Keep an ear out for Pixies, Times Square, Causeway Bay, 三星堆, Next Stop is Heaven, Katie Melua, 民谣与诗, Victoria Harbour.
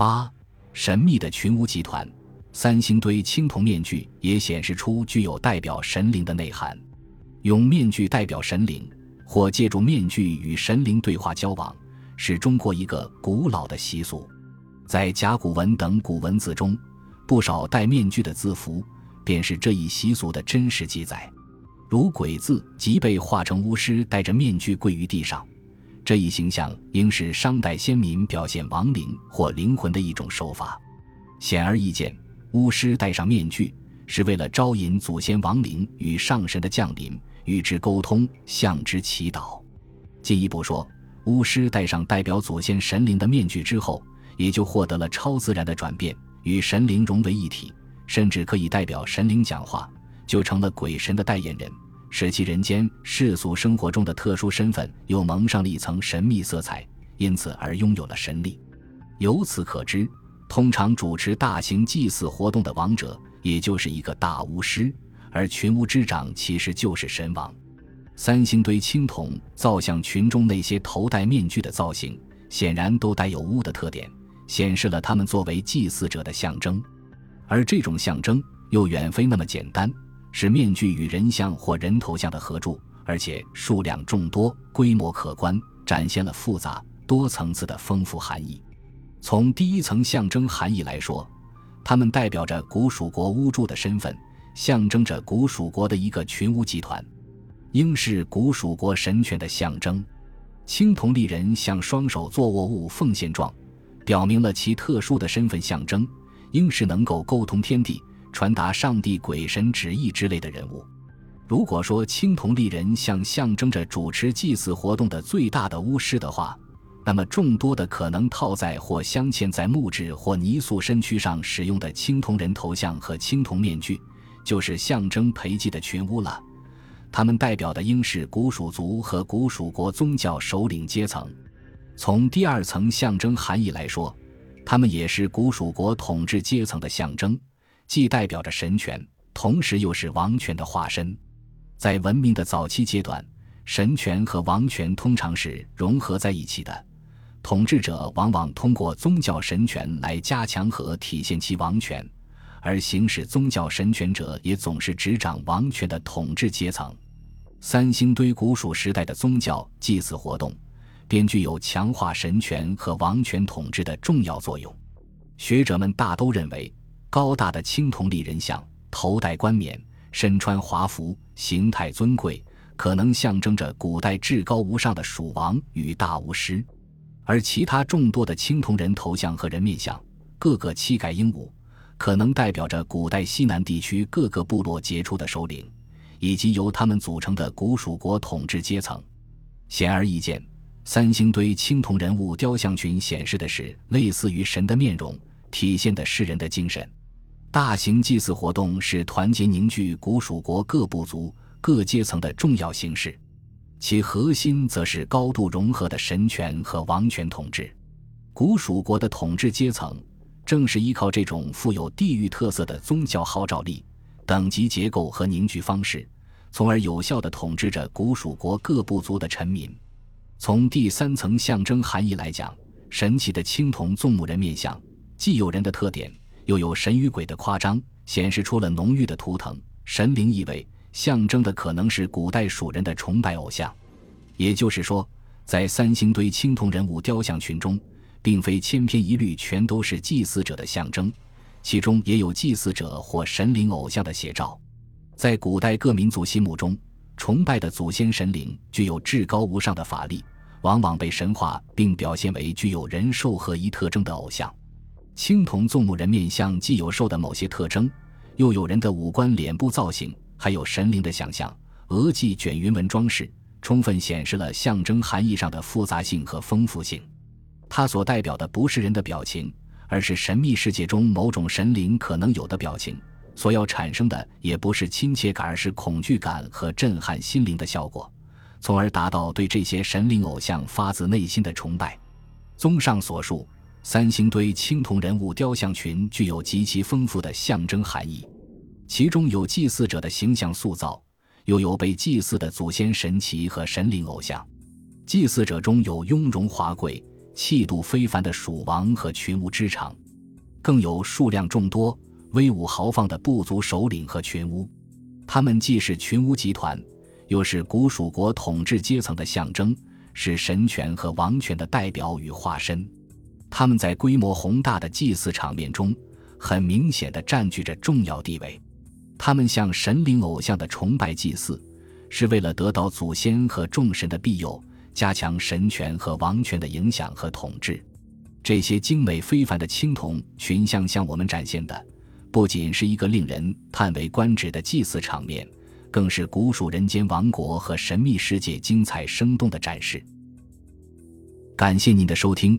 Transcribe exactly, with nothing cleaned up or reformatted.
八、神秘的群巫集团。三星堆青铜面具也显示出具有代表神灵的内涵，用面具代表神灵，或借助面具与神灵对话交往，是中国一个古老的习俗。在甲骨文等古文字中，不少戴面具的字符便是这一习俗的真实记载，如鬼字即被画成巫师戴着面具跪于地上，这一形象应是商代先民表现亡灵或灵魂的一种手法。显而易见，巫师戴上面具是为了招引祖先亡灵与上神的降临，与之沟通，向之祈祷。进一步说，巫师戴上代表祖先神灵的面具之后，也就获得了超自然的转变，与神灵融为一体，甚至可以代表神灵讲话，就成了鬼神的代言人，使其人间世俗生活中的特殊身份又蒙上了一层神秘色彩，因此而拥有了神力。由此可知，通常主持大型祭祀活动的王者也就是一个大巫师，而群巫之长其实就是神王。三星堆青铜造像群中那些头戴面具的造型，显然都带有巫的特点，显示了他们作为祭祀者的象征。而这种象征又远非那么简单，是面具与人像或人头像的合铸，而且数量众多，规模可观，展现了复杂多层次的丰富含义。从第一层象征含义来说，它们代表着古蜀国巫祝的身份，象征着古蜀国的一个群巫集团，应是古蜀国神权的象征。青铜立人像双手作握物奉献状，表明了其特殊的身份象征，应是能够沟通天地，传达上帝鬼神旨意之类的人物。如果说青铜立人像象征着主持祭祀活动的最大的巫师的话，那么众多的可能套在或镶嵌在木质或泥塑身躯上使用的青铜人头像和青铜面具，就是象征陪祭的群巫了。他们代表的应是古蜀族和古蜀国宗教首领阶层。从第二层象征含义来说，他们也是古蜀国统治阶层的象征，既代表着神权，同时又是王权的化身。在文明的早期阶段，神权和王权通常是融合在一起的，统治者往往通过宗教神权来加强和体现其王权，而行使宗教神权者也总是执掌王权的统治阶层。三星堆古蜀时代的宗教祭祀活动便具有强化神权和王权统治的重要作用。学者们大都认为，高大的青铜立人像，头戴冠冕，身穿华服，形态尊贵，可能象征着古代至高无上的蜀王与大巫师。而其他众多的青铜人头像和人面像，各个气概英武，可能代表着古代西南地区各个部落杰出的首领，以及由他们组成的古蜀国统治阶层。显而易见，三星堆青铜人物雕像群显示的是类似于神的面容，体现的是人的精神。大型祭祀活动是团结凝聚古蜀国各部族各阶层的重要形式，其核心则是高度融合的神权和王权统治。古蜀国的统治阶层正是依靠这种富有地域特色的宗教号召力、等级结构和凝聚方式，从而有效地统治着古蜀国各部族的臣民。从第三层象征含义来讲，神奇的青铜纵目人面像既有人的特点，又有神与鬼的夸张，显示出了浓郁的图腾神灵意味，象征的可能是古代蜀人的崇拜偶像。也就是说，在三星堆青铜人物雕像群中，并非千篇一律全都是祭祀者的象征，其中也有祭祀者或神灵偶像的写照。在古代各民族心目中，崇拜的祖先神灵具有至高无上的法力，往往被神化并表现为具有人兽合一特征的偶像。青铜纵目人面像既有兽的某些特征，又有人的五官脸部造型，还有神灵的想象，额际卷云纹装饰，充分显示了象征含义上的复杂性和丰富性。它所代表的不是人的表情，而是神秘世界中某种神灵可能有的表情，所要产生的也不是亲切感，而是恐惧感和震撼心灵的效果，从而达到对这些神灵偶像发自内心的崇拜。综上所述，三星堆青铜人物雕像群具有极其丰富的象征含义，其中有祭祀者的形象塑造，又有被祭祀的祖先神祇和神灵偶像。祭祀者中有雍容华贵、气度非凡的蜀王和群巫之长，更有数量众多、威武豪放的部族首领和群巫。他们既是群巫集团，又是古蜀国统治阶层的象征，是神权和王权的代表与化身。他们在规模宏大的祭祀场面中，很明显地占据着重要地位。他们向神灵偶像的崇拜祭祀，是为了得到祖先和众神的庇佑，加强神权和王权的影响和统治。这些精美非凡的青铜群像向我们展现的，不仅是一个令人叹为观止的祭祀场面，更是古蜀人间王国和神秘世界精彩生动的展示。感谢您的收听，